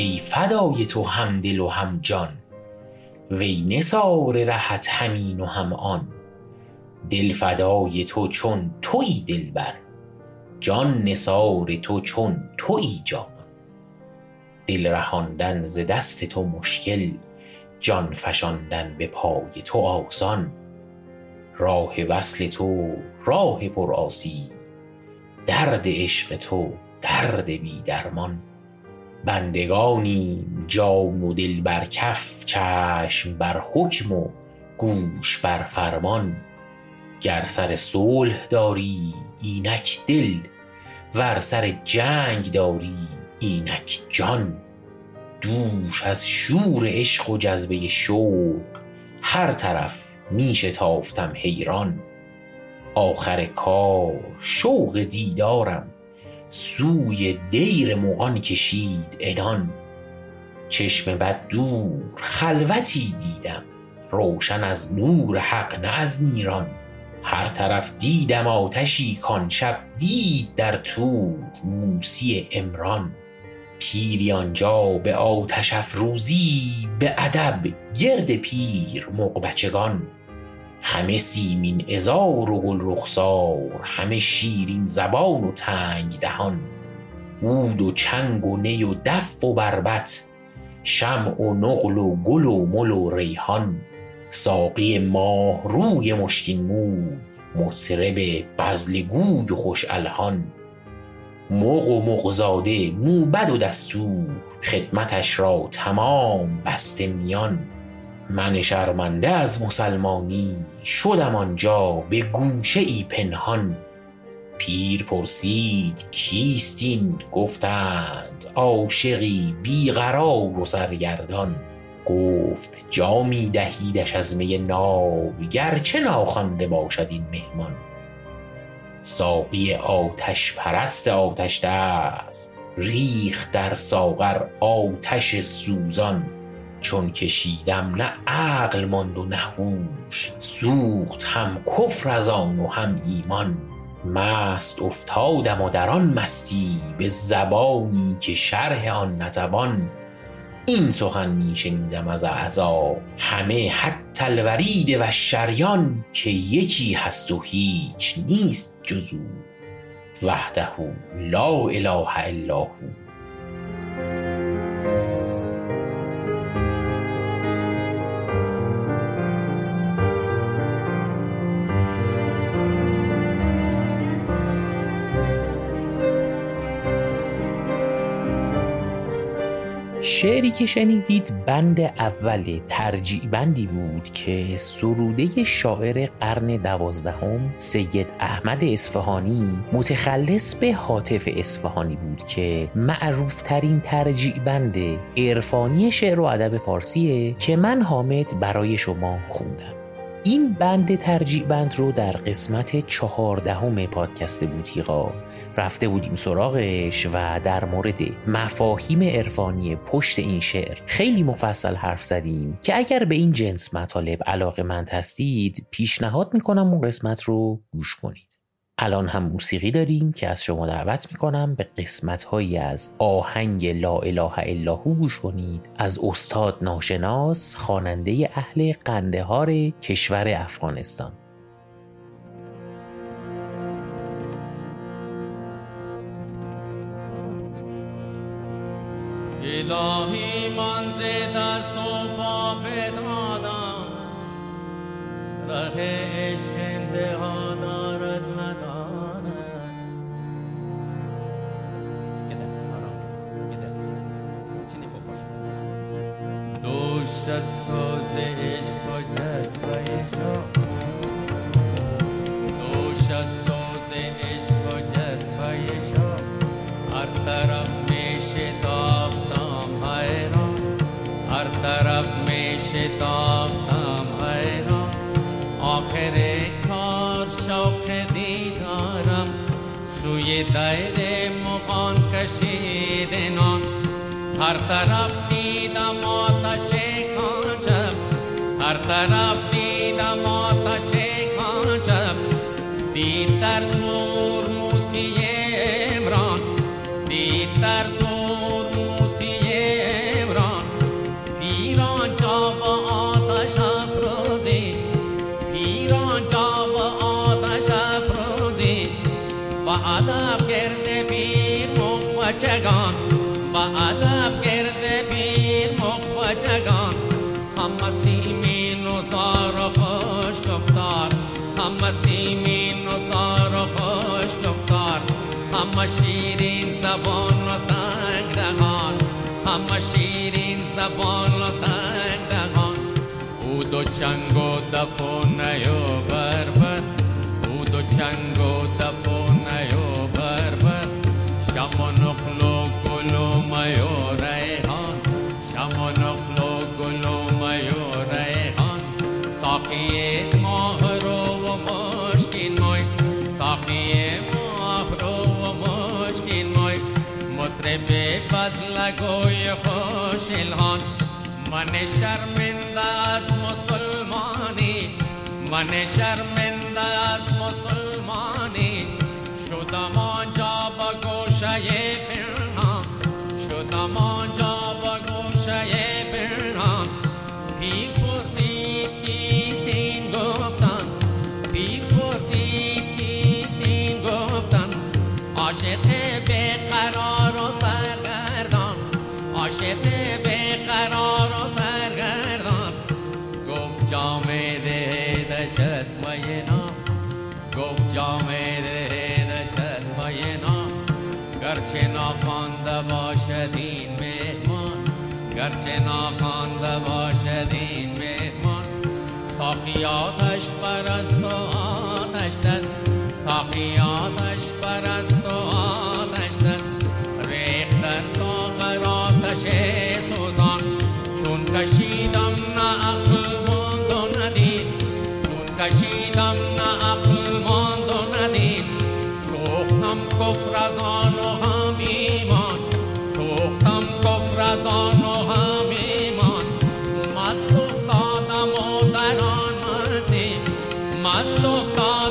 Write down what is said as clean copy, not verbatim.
ای فدای تو هم دل و هم جان، وی نثار رهت همین و هم آن. دل فدای تو چون تویی دلبر، جان نثار تو چون تویی جان. دل رهاندن ز دست تو مشکل، جان فشاندن به پای تو آسان. راه وصل تو راه پر آسیب، درد عشق تو درد بی درمان. بندگانیم جان و دل بر کف، چشم بر حکم و گوش بر فرمان. گر سر صلح داری اینک دل، ور سر جنگ داری اینک جان. دوش از شور عشق و جذبه شوق، هر طرف میشتافتم حیران. آخر کار شوق دیدارم، سوی دیر مغان کشید عنان. چشم بد دور خلوتی دیدم، روشن از نور حق نه از نیران. هر طرف دیدم آتشی کان شب، دید در طور موسی عمران. پیری آنجا به آتش افروزی، به ادب گرد پیر مغبچگان. همه سیمین عذار و گل رخسار، همه شیرین زبان و تنگ دهان. عود و چنگ و نی و دف و بربط، شمع و نقل و گل و مل و ریحان. ساقی ماه روی مشکین مو، مطرب بزل گوی و خوش الحان. مغ و مغزاده موبد و دستور، خدمتش را تمام بسته میان. من شرمنده از مسلمانی، شدم آنجا به گوشه ای پنهان. پیر پرسید کیستین؟ گفتند عاشقی بیقرار و سرگردان. گفت جامی دهیدش از می ناب، گرچه ناخوانده باشد این مهمان. ساقی آتش پرست آتش دست، ریخت در ساغر آتش سوزان. چون کشیدم نه عقل ماند و نه هوش، سوخت هم کفر از آن و هم ایمان. مست افتادم و در آن مستی، به زبانی که شرح آن نتوان. این سخن می شنیدم از اعضا، همه حتی الورید و شریان. که یکی هست و هیچ نیست جز او، وحده لا اله الا هو. شعری که شنیدید بند اول ترجیع بندی بود که سروده شاعر قرن 12 سید احمد اصفهانی متخلص به هاتف اصفهانی بود که معروف ترین ترجیع بند عرفانی شعر و ادب فارسیه که من حامد برای شما خوندم. این بند ترجیع بند رو در قسمت 14 پادکست بوطیقا رفته بودیم سراغش و در مورد مفاهیم عرفانی پشت این شعر خیلی مفصل حرف زدیم که اگر به این جنس مطالب علاقه‌مند هستید پیشنهاد میکنم اون قسمت رو گوش کنید. الان هم موسیقی داریم که از شما دعوت میکنم به قسمت‌هایی از آهنگ لا اله الا هو گوش کنید از استاد ناشناس، خواننده اهل قندهار کشور افغانستان. الهی من ز دست و پا فدادم، ره عشق انتها دارد مدانم. دوشت از سوز عشق و جذبه شو، دوشت از سوز عشق و جذبه شو. هر طرف میشه تافتم حیران، هر طرف میشه تافتم حیران. آخر کار شوق دیدارم، سوی دیر مغان کشید نان. هر طرف دیدم آتش کان شب، هر طرف دیدم آتش کان شب. دید در طور موسی عمران، دید در طور موسی عمران. بچگان با ادب گرد بیر مخ بچگان هم سیمین و زار و خوش گفتار هم سیمین و زار و خوش گفتار هم شیرین زبان و تنگ دهان هم شیرین زبان و تنگ دهان او دو چنگ و دفن و بربد او دو چنگ و دفن و بربد شم و نقل و گل و می و ریحان شم و نقل و گل و می و ریحان ساقی ماه رو و مشکین موی ساقی ماه رو و مشکین موی مطرب بزل گوی خوش الهان من شرمنده از مسلمانی من شرمنده از مسلمانی شدم آنجا با گوشه پنهان شدم آنجا با گوشه پنهان بی پرسید چیز دین گفتن بی پرسید چیز دین گفتن عاشق به قرار و سرگردان عاشق به قرار و سرگردان گفت جام ده دشت مای نام گفت جام ده دشت مای نام گرچه ناخوانده باشد این مهمان گرچه ناخوانده باشد این مهمان ساقی آتشپرست و آتش دست ساقی آتشپرست و آتش دست ریخت در ساغر آتش سوزان چون کشیدم نه عقل ماند و نه دین چون کشیدم نه عقل ماند و نه دین سوختم کفر از آن و هم ایمان سوختم کفر از آن و هم ایمان مست افتادم و در آن مستی مست افتادم